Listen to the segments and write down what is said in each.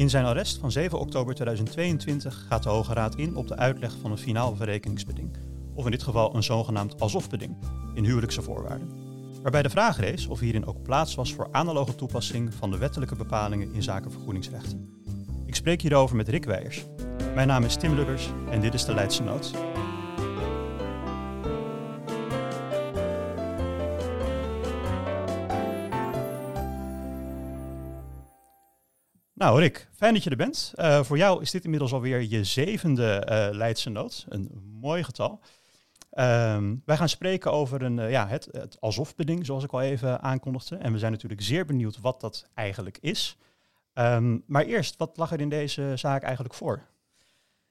In zijn arrest van 7 oktober 2022 gaat de Hoge Raad in op de uitleg van een finaal verrekeningsbeding, of in dit geval een zogenaamd alsofbeding, in huwelijkse voorwaarden, waarbij de vraag rees of hierin ook plaats was voor analoge toepassing van de wettelijke bepalingen in zaken vergoedingsrecht. Ik spreek hierover met Rick Weijers. Mijn naam is Tim Lubbers en dit is de Leidse Noot. Nou Rick, fijn dat je er bent. Voor jou is dit inmiddels alweer je 7e Leidse Noot. Een mooi getal. Wij gaan spreken over het alsofbeding, zoals ik al even aankondigde. En we zijn natuurlijk zeer benieuwd wat dat eigenlijk is. Maar eerst, wat lag er in deze zaak eigenlijk voor?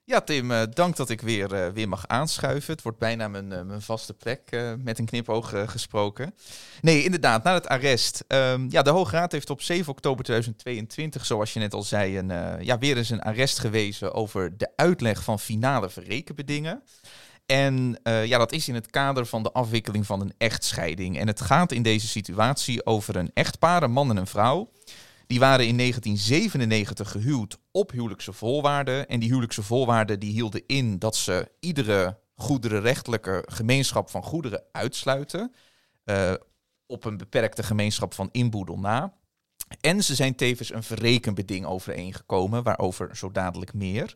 Ja Tim, dank dat ik weer mag aanschuiven. Het wordt bijna mijn vaste plek, met een knipoog gesproken. Nee, inderdaad, na het arrest. De Hoge Raad heeft op 7 oktober 2022, zoals je net al zei, weer eens een arrest gewezen over de uitleg van finale verrekenbedingen. En dat is in het kader van de afwikkeling van een echtscheiding. En het gaat in deze situatie over een echtpaar, een man en een vrouw. Die waren in 1997 gehuwd op huwelijkse voorwaarden. En die huwelijkse voorwaarden die hielden in dat ze iedere goederenrechtelijke gemeenschap van goederen uitsluiten. Op een beperkte gemeenschap van inboedel na. En ze zijn tevens een verrekenbeding overeengekomen, waarover zo dadelijk meer.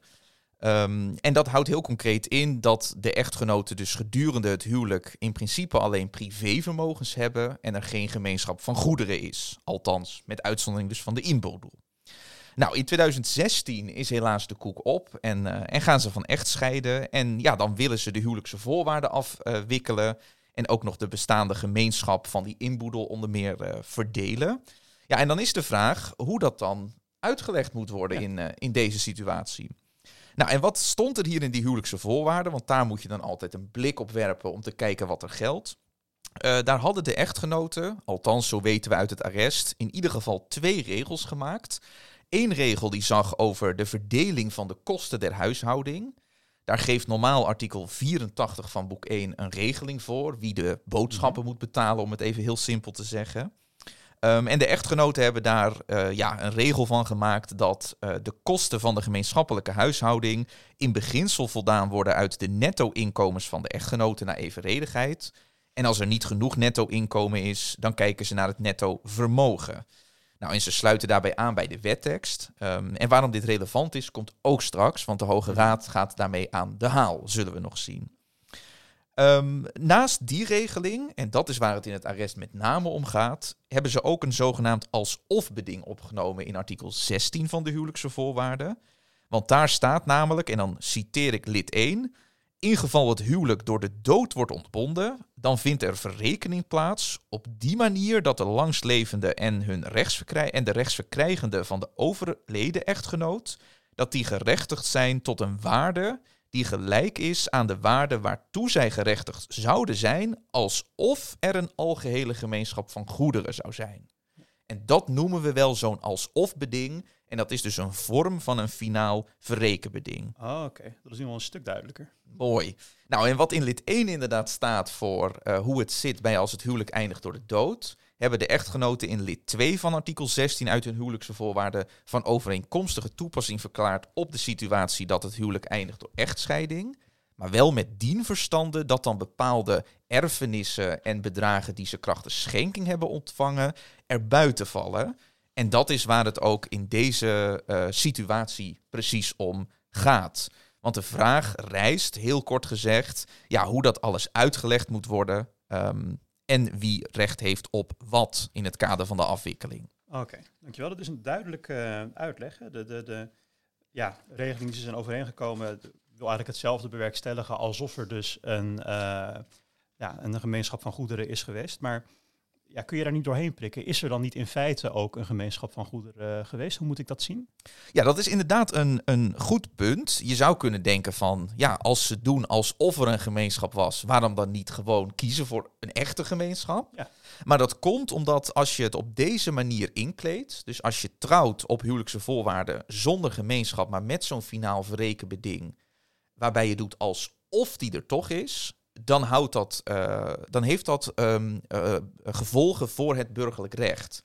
En dat houdt heel concreet in dat de echtgenoten dus gedurende het huwelijk in principe alleen privévermogens hebben en er geen gemeenschap van goederen is. Althans, met uitzondering dus van de inboedel. Nou, in 2016 is helaas de koek op en gaan ze van echt scheiden. En ja, dan willen ze de huwelijkse voorwaarden afwikkelen en ook nog de bestaande gemeenschap van die inboedel onder meer verdelen. Ja, en dan is de vraag hoe dat dan uitgelegd moet worden in deze situatie. Nou, en wat stond er hier in die huwelijkse voorwaarden? Want daar moet je dan altijd een blik op werpen om te kijken wat er geldt. Daar hadden de echtgenoten, althans zo weten we uit het arrest, in ieder geval 2 regels gemaakt. Eén regel die zag over de verdeling van de kosten der huishouding. Daar geeft normaal artikel 84 van boek 1 een regeling voor, wie de boodschappen moet betalen, om het even heel simpel te zeggen. En de echtgenoten hebben daar een regel van gemaakt dat de kosten van de gemeenschappelijke huishouding in beginsel voldaan worden uit de netto-inkomens van de echtgenoten naar evenredigheid. En als er niet genoeg netto-inkomen is, dan kijken ze naar het netto-vermogen. Nou, en ze sluiten daarbij aan bij de wettekst. En waarom dit relevant is, komt ook straks, want de Hoge Raad gaat daarmee aan de haal, zullen we nog zien. Naast die regeling, en dat is waar het in het arrest met name om gaat, hebben ze ook een zogenaamd alsofbeding opgenomen in artikel 16 van de huwelijkse voorwaarden. Want daar staat namelijk, en dan citeer ik lid 1, ingeval het huwelijk door de dood wordt ontbonden, dan vindt er verrekening plaats op die manier dat de langstlevende en de rechtsverkrijgende van de overleden echtgenoot, dat die gerechtigd zijn tot een waarde die gelijk is aan de waarde waartoe zij gerechtigd zouden zijn, alsof er een algehele gemeenschap van goederen zou zijn. En dat noemen we wel zo'n alsofbeding. En dat is dus een vorm van een finaal verrekenbeding. Oh, oké. Dat is nu wel een stuk duidelijker. Mooi. Nou, en wat in lid 1 inderdaad staat voor hoe het zit bij als het huwelijk eindigt door de dood, hebben de echtgenoten in lid 2 van artikel 16 uit hun huwelijkse voorwaarden van overeenkomstige toepassing verklaard op de situatie dat het huwelijk eindigt door echtscheiding, maar wel met dien verstande dat dan bepaalde erfenissen en bedragen die ze krachtens schenking hebben ontvangen er buiten vallen. En dat is waar het ook in deze situatie precies om gaat. Want de vraag rijst, heel kort gezegd, hoe dat alles uitgelegd moet worden. En wie recht heeft op wat in het kader van de afwikkeling. Oké, dankjewel. Dat is een duidelijke uitleg. De regelingen die zijn overeengekomen. Ik wil eigenlijk hetzelfde bewerkstelligen alsof er dus een gemeenschap van goederen is geweest. Maar kun je daar niet doorheen prikken? Is er dan niet in feite ook een gemeenschap van goederen geweest? Hoe moet ik dat zien? Ja, dat is inderdaad een goed punt. Je zou kunnen denken van, als ze doen alsof er een gemeenschap was, waarom dan niet gewoon kiezen voor een echte gemeenschap? Ja. Maar dat komt omdat als je het op deze manier inkleedt, dus als je trouwt op huwelijkse voorwaarden zonder gemeenschap, maar met zo'n finaal verrekenbeding, waarbij je doet alsof die er toch is, dan heeft dat gevolgen voor het burgerlijk recht.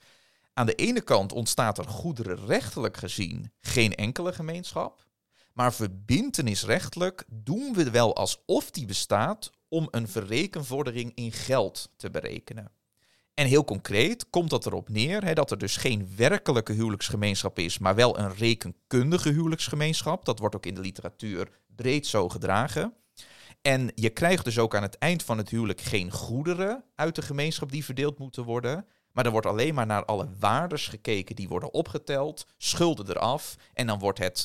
Aan de ene kant ontstaat er goederenrechtelijk gezien geen enkele gemeenschap. Maar verbintenisrechtelijk doen we wel alsof die bestaat om een verrekenvordering in geld te berekenen. En heel concreet komt dat erop neer dat er dus geen werkelijke huwelijksgemeenschap is, maar wel een rekenkundige huwelijksgemeenschap. Dat wordt ook in de literatuur breed zo gedragen. En je krijgt dus ook aan het eind van het huwelijk geen goederen uit de gemeenschap die verdeeld moeten worden. Maar er wordt alleen maar naar alle waardes gekeken die worden opgeteld, schulden eraf. En dan wordt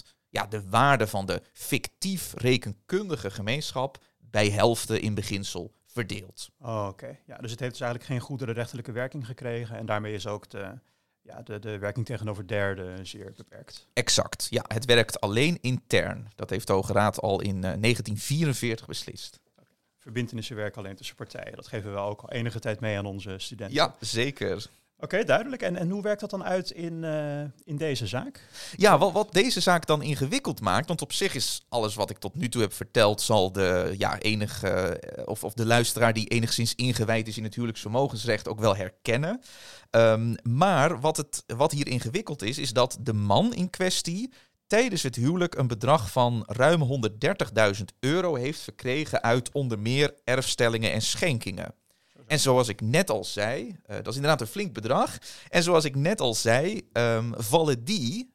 de waarde van de fictief rekenkundige gemeenschap bij helften in beginsel verdeeld. Oh, oké. Ja, dus het heeft dus eigenlijk geen goederenrechtelijke werking gekregen. En daarmee is ook de werking tegenover derden zeer beperkt. Exact. Ja, het werkt alleen intern. Dat heeft de Hoge Raad al in 1944 beslist. Okay. Verbintenissen werken alleen tussen partijen. Dat geven we ook al enige tijd mee aan onze studenten. Ja, zeker. Oké, duidelijk. En hoe werkt dat dan uit in deze zaak? Ja, wat deze zaak dan ingewikkeld maakt, want op zich is alles wat ik tot nu toe heb verteld, zal de luisteraar die enigszins ingewijd is in het huwelijksvermogensrecht ook wel herkennen. Maar wat hier ingewikkeld is dat de man in kwestie tijdens het huwelijk een bedrag van ruim €130.000 heeft verkregen uit onder meer erfstellingen en schenkingen. En zoals ik net al zei, dat is inderdaad een flink bedrag. En zoals ik net al zei, vallen die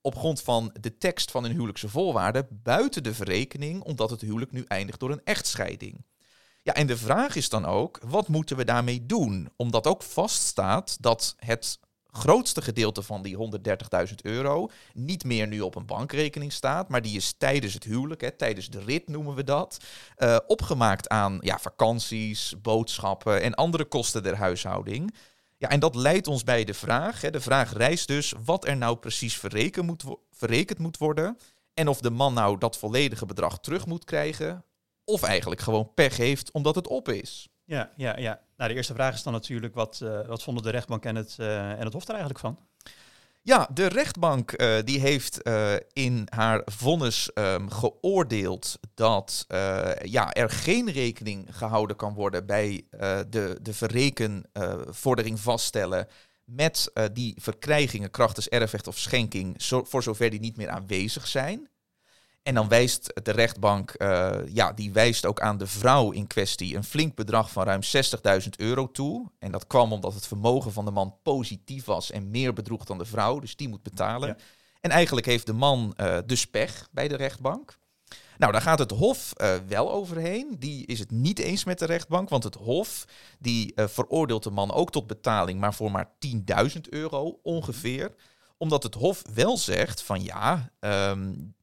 op grond van de tekst van hun huwelijkse voorwaarden buiten de verrekening, omdat het huwelijk nu eindigt door een echtscheiding. Ja, en de vraag is dan ook, wat moeten we daarmee doen? Omdat ook vaststaat dat het grootste gedeelte van die €130.000 niet meer nu op een bankrekening staat, maar die is tijdens het huwelijk, tijdens de rit noemen we dat, opgemaakt aan vakanties, boodschappen en andere kosten der huishouding. Ja, en dat leidt ons bij de vraag. De vraag rijst dus wat er nou precies verrekend moet worden en of de man nou dat volledige bedrag terug moet krijgen of eigenlijk gewoon pech heeft omdat het op is. Ja. Nou, de eerste vraag is dan natuurlijk, wat vonden de rechtbank en het Hof er eigenlijk van? Ja, de rechtbank die heeft in haar vonnis geoordeeld dat er geen rekening gehouden kan worden bij de verrekenvordering vaststellen met die verkrijgingen krachtens erfrecht of schenking, voor zover die niet meer aanwezig zijn. En dan wijst de rechtbank, die wijst ook aan de vrouw in kwestie een flink bedrag van ruim €60.000 toe. En dat kwam omdat het vermogen van de man positief was en meer bedroeg dan de vrouw. Dus die moet betalen. Ja. En eigenlijk heeft de man dus pech bij de rechtbank. Nou, daar gaat het Hof wel overheen. Die is het niet eens met de rechtbank, want het Hof die veroordeelt de man ook tot betaling, maar voor maar €10.000 ongeveer. Omdat het Hof wel zegt van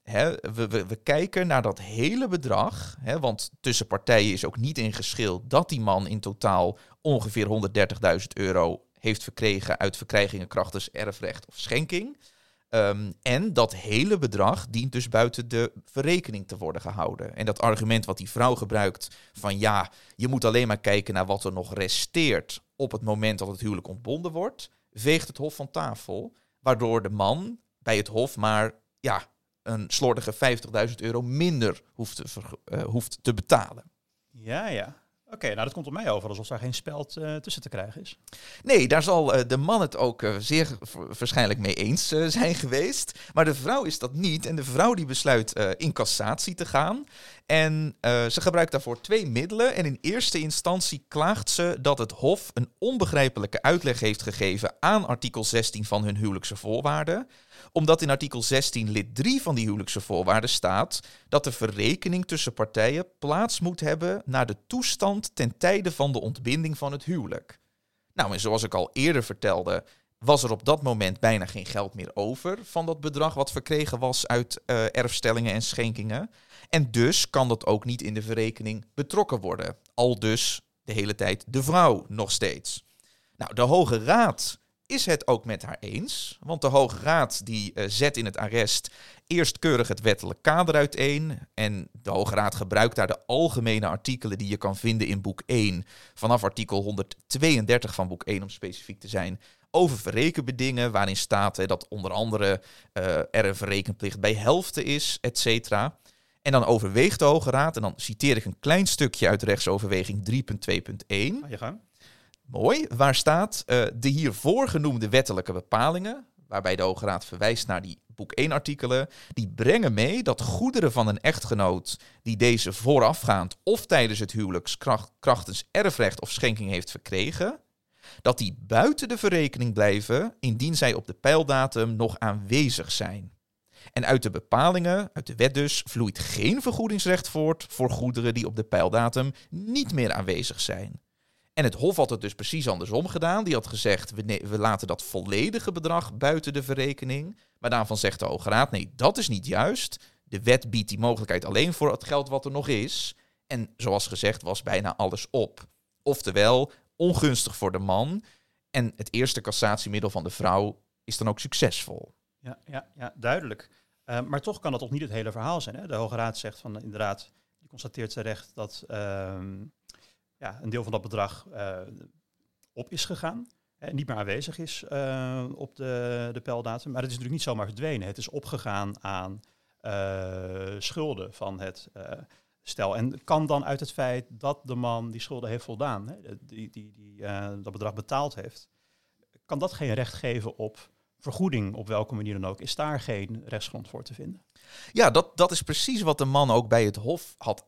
we kijken naar dat hele bedrag. Want tussen partijen is ook niet in geschil dat die man in totaal ongeveer €130.000 heeft verkregen uit verkrijgingen krachtens erfrecht of schenking. En dat hele bedrag dient dus buiten de verrekening te worden gehouden. En dat argument wat die vrouw gebruikt van je moet alleen maar kijken naar wat er nog resteert op het moment dat het huwelijk ontbonden wordt, veegt het Hof van tafel. Waardoor de man bij het Hof maar een slordige €50.000 minder hoeft te betalen. Ja. Oké, nou dat komt op mij over alsof daar geen speld tussen te krijgen is. Nee, daar zal de man het ook zeer waarschijnlijk mee eens zijn geweest. Maar de vrouw is dat niet en de vrouw die besluit in cassatie te gaan. En ze gebruikt daarvoor twee middelen en in eerste instantie klaagt ze dat het Hof een onbegrijpelijke uitleg heeft gegeven aan artikel 16 van hun huwelijkse voorwaarden. Omdat in artikel 16 lid 3 van die huwelijkse voorwaarden staat dat de verrekening tussen partijen plaats moet hebben naar de toestand ten tijde van de ontbinding van het huwelijk. Nou, en zoals ik al eerder vertelde, was er op dat moment bijna geen geld meer over van dat bedrag wat verkregen was uit erfstellingen en schenkingen. En dus kan dat ook niet in de verrekening betrokken worden. Aldus de hele tijd de vrouw nog steeds. Nou, de Hoge Raad is het ook met haar eens. Want de Hoge Raad die zet in het arrest eerst keurig het wettelijk kader uiteen. En de Hoge Raad gebruikt daar de algemene artikelen die je kan vinden in boek 1. Vanaf artikel 132 van boek 1 om specifiek te zijn. Over verrekenbedingen waarin staat dat onder andere er een verrekenplicht bij helften is, et cetera. En dan overweegt de Hoge Raad, en dan citeer ik een klein stukje uit rechtsoverweging 3.2.1. Mooi, waar staat de hiervoor genoemde wettelijke bepalingen, waarbij de Hoge Raad verwijst naar die boek 1 artikelen, die brengen mee dat goederen van een echtgenoot die deze voorafgaand of tijdens het huwelijkskracht krachtens erfrecht of schenking heeft verkregen, dat die buiten de verrekening blijven indien zij op de peildatum nog aanwezig zijn. En uit de bepalingen, uit de wet dus, vloeit geen vergoedingsrecht voort voor goederen die op de peildatum niet meer aanwezig zijn. En het Hof had het dus precies andersom gedaan. Die had gezegd, we laten dat volledige bedrag buiten de verrekening. Maar daarvan zegt de Hoge Raad, nee, dat is niet juist. De wet biedt die mogelijkheid alleen voor het geld wat er nog is. En zoals gezegd was bijna alles op. Oftewel, ongunstig voor de man. En het eerste cassatiemiddel van de vrouw is dan ook succesvol. Ja, duidelijk. Maar toch kan dat toch niet het hele verhaal zijn. Hè? De Hoge Raad zegt van inderdaad, die constateert terecht dat een deel van dat bedrag op is gegaan. En niet meer aanwezig is op de peildatum. Maar het is natuurlijk niet zomaar verdwenen. Het is opgegaan aan schulden van het stel. En kan dan uit het feit dat de man die schulden heeft voldaan, hè, die dat bedrag betaald heeft, kan dat geen recht geven op vergoeding op welke manier dan ook? Is daar geen rechtsgrond voor te vinden? Ja, dat is precies wat de man ook bij het Hof had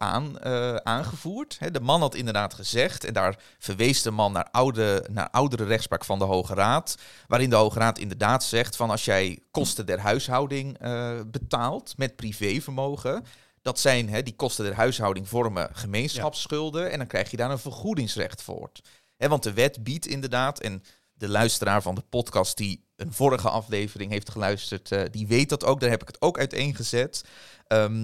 aangevoerd. De man had inderdaad gezegd, en daar verwees de man naar oudere rechtspraak van de Hoge Raad, waarin de Hoge Raad inderdaad zegt van als jij kosten der huishouding betaalt met privévermogen, dat zijn die kosten der huishouding vormen gemeenschapsschulden, ja. En dan krijg je daar een vergoedingsrecht voor. Want de wet biedt inderdaad, en de luisteraar van de podcast die een vorige aflevering heeft geluisterd, die weet dat ook. Daar heb ik het ook uiteengezet.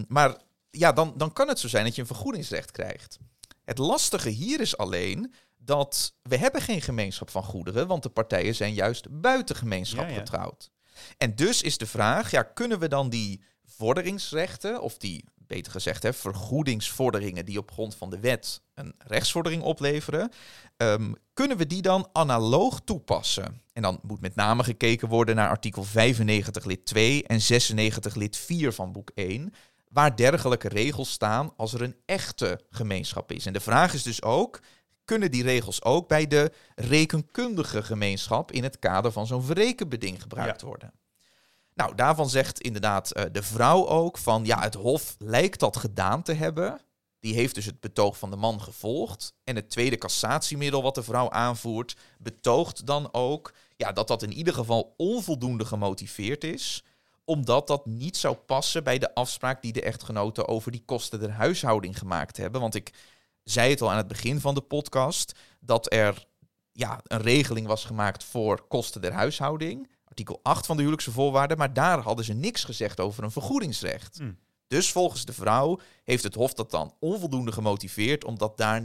Maar ja, dan kan het zo zijn dat je een vergoedingsrecht krijgt. Het lastige hier is alleen dat we hebben geen gemeenschap van goederen, want de partijen zijn juist buiten gemeenschap getrouwd. En dus is de vraag, ja, kunnen we dan die vorderingsrechten, of die, beter gezegd, vergoedingsvorderingen die op grond van de wet een rechtsvordering opleveren, kunnen we die dan analoog toepassen? En dan moet met name gekeken worden naar artikel 95 lid 2 en 96 lid 4 van boek 1, waar dergelijke regels staan als er een echte gemeenschap is. En de vraag is dus ook, kunnen die regels ook bij de rekenkundige gemeenschap in het kader van zo'n verrekenbeding gebruikt worden? Nou, daarvan zegt inderdaad de vrouw ook van, ja, het Hof lijkt dat gedaan te hebben. Die heeft dus het betoog van de man gevolgd. En het tweede cassatiemiddel wat de vrouw aanvoert, betoogt dan ook dat in ieder geval onvoldoende gemotiveerd is, omdat dat niet zou passen bij de afspraak die de echtgenoten over die kosten der huishouding gemaakt hebben. Want ik zei het al aan het begin van de podcast, dat er een regeling was gemaakt voor kosten der huishouding, artikel 8 van de huwelijkse voorwaarden, maar daar hadden ze niks gezegd over een vergoedingsrecht. Dus volgens de vrouw heeft het Hof dat dan onvoldoende gemotiveerd, omdat daar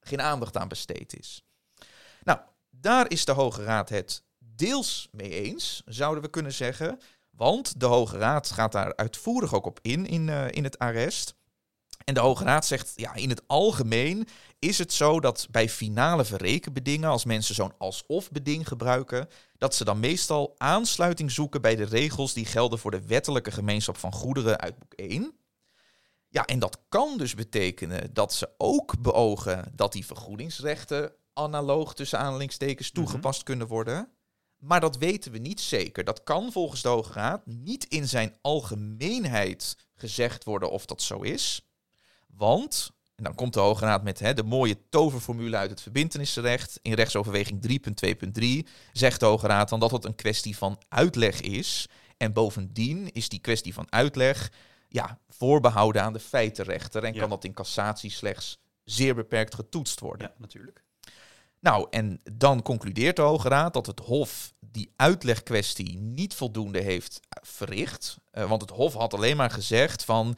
geen aandacht aan besteed is. Nou, daar is de Hoge Raad het deels mee eens, zouden we kunnen zeggen. Want de Hoge Raad gaat daar uitvoerig ook op in het arrest. En de Hoge Raad zegt, in het algemeen is het zo dat bij finale verrekenbedingen, als mensen zo'n alsof-beding gebruiken, dat ze dan meestal aansluiting zoeken bij de regels die gelden voor de wettelijke gemeenschap van goederen uit boek 1. Ja, en dat kan dus betekenen dat ze ook beogen dat die vergoedingsrechten analoog tussen aanhalingstekens toegepast kunnen worden. Maar dat weten we niet zeker. Dat kan volgens de Hoge Raad niet in zijn algemeenheid gezegd worden of dat zo is. Want, en dan komt de Hoge Raad met de mooie toverformule uit het verbintenisrecht, in rechtsoverweging 3.2.3 zegt de Hoge Raad dan dat het een kwestie van uitleg is. En bovendien is die kwestie van uitleg voorbehouden aan de feitenrechter en kan dat in cassatie slechts zeer beperkt getoetst worden. Ja, natuurlijk. Nou, en dan concludeert de Hoge Raad dat het Hof die uitlegkwestie niet voldoende heeft verricht. Want het Hof had alleen maar gezegd van,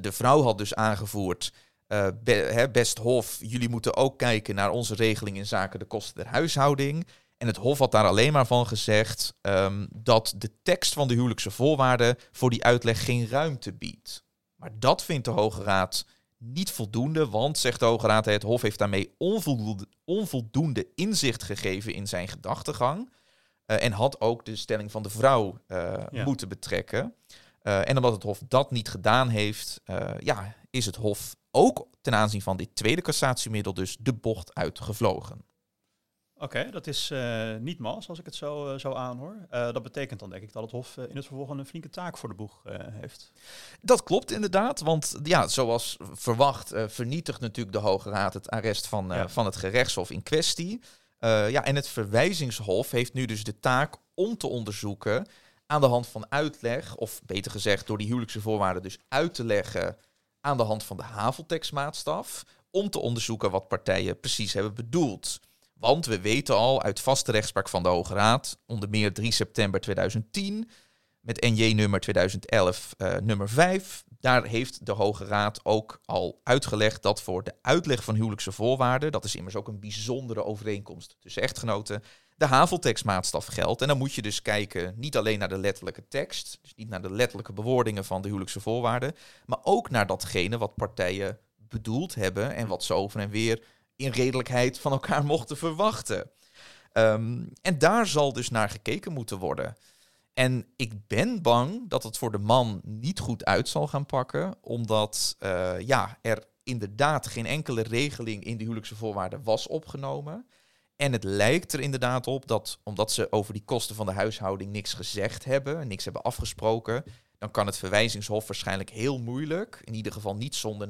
de vrouw had dus aangevoerd, best Hof, jullie moeten ook kijken naar onze regeling in zaken de kosten der huishouding. En het Hof had daar alleen maar van gezegd dat de tekst van de huwelijkse voorwaarden voor die uitleg geen ruimte biedt. Maar dat vindt de Hoge Raad niet voldoende, want, zegt de Hoge Raad, het Hof heeft daarmee onvoldoende inzicht gegeven in zijn gedachtegang. En had ook de stelling van de vrouw moeten betrekken. En omdat het Hof dat niet gedaan heeft, is het Hof ook ten aanzien van dit tweede cassatiemiddel dus de bocht uitgevlogen. Oké, dat is niet mals als ik het zo aanhoor. Dat betekent dan denk ik dat het Hof in het vervolg een flinke taak voor de boeg heeft. Dat klopt inderdaad, want ja, zoals verwacht vernietigt natuurlijk de Hoge Raad het arrest van het gerechtshof in kwestie. En het verwijzingshof heeft nu dus de taak om te onderzoeken aan de hand van uitleg, of beter gezegd door die huwelijkse voorwaarden dus uit te leggen aan de hand van de Haviltex-maatstaf, om te onderzoeken wat partijen precies hebben bedoeld. Want we weten al uit vaste rechtspraak van de Hoge Raad, onder meer 3 september 2010, met NJ-nummer 2011, nummer 5, daar heeft de Hoge Raad ook al uitgelegd dat voor de uitleg van huwelijkse voorwaarden, dat is immers ook een bijzondere overeenkomst tussen echtgenoten, de Haviltex-maatstaf geldt. En dan moet je dus kijken niet alleen naar de letterlijke tekst, dus niet naar de letterlijke bewoordingen van de huwelijkse voorwaarden, maar ook naar datgene wat partijen bedoeld hebben en wat ze over en weer in redelijkheid van elkaar mochten verwachten. En daar zal dus naar gekeken moeten worden. En ik ben bang dat het voor de man niet goed uit zal gaan pakken, omdat er inderdaad geen enkele regeling in de huwelijkse voorwaarden was opgenomen. En het lijkt er inderdaad op dat, omdat ze over die kosten van de huishouding niks gezegd hebben, niks hebben afgesproken, dan kan het verwijzingshof waarschijnlijk heel moeilijk, in ieder geval niet zonder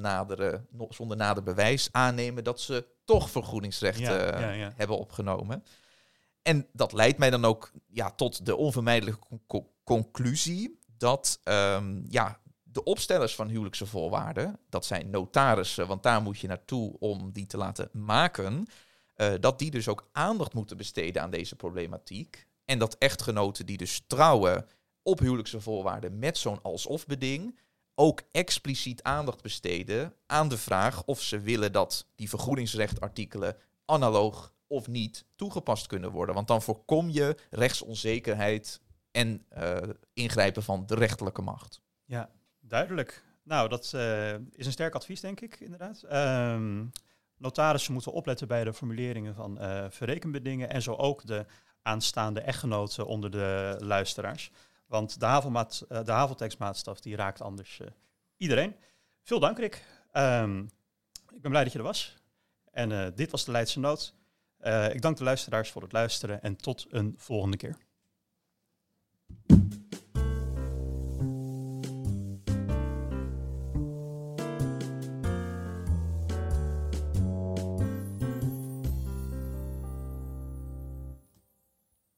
nader bewijs, aannemen dat ze toch vergoedingsrechten hebben opgenomen. En dat leidt mij dan ook tot de onvermijdelijke conclusie dat de opstellers van huwelijkse voorwaarden, dat zijn notarissen, want daar moet je naartoe om die te laten maken, dat die dus ook aandacht moeten besteden aan deze problematiek. En dat echtgenoten die dus trouwen op huwelijkse voorwaarden met zo'n alsof-beding ook expliciet aandacht besteden aan de vraag of ze willen dat die vergoedingsrechtartikelen analoog of niet toegepast kunnen worden. Want dan voorkom je rechtsonzekerheid en ingrijpen van de rechterlijke macht. Ja, duidelijk. Nou, dat is een sterk advies, denk ik, inderdaad. Notarissen moeten opletten bij de formuleringen van verrekenbedingen en zo ook de aanstaande echtgenoten onder de luisteraars. Want de Haviltex-maatstaf die raakt anders iedereen. Veel dank, Rick. Ik ben blij dat je er was. En dit was de Leidse Noot. Ik dank de luisteraars voor het luisteren en tot een volgende keer.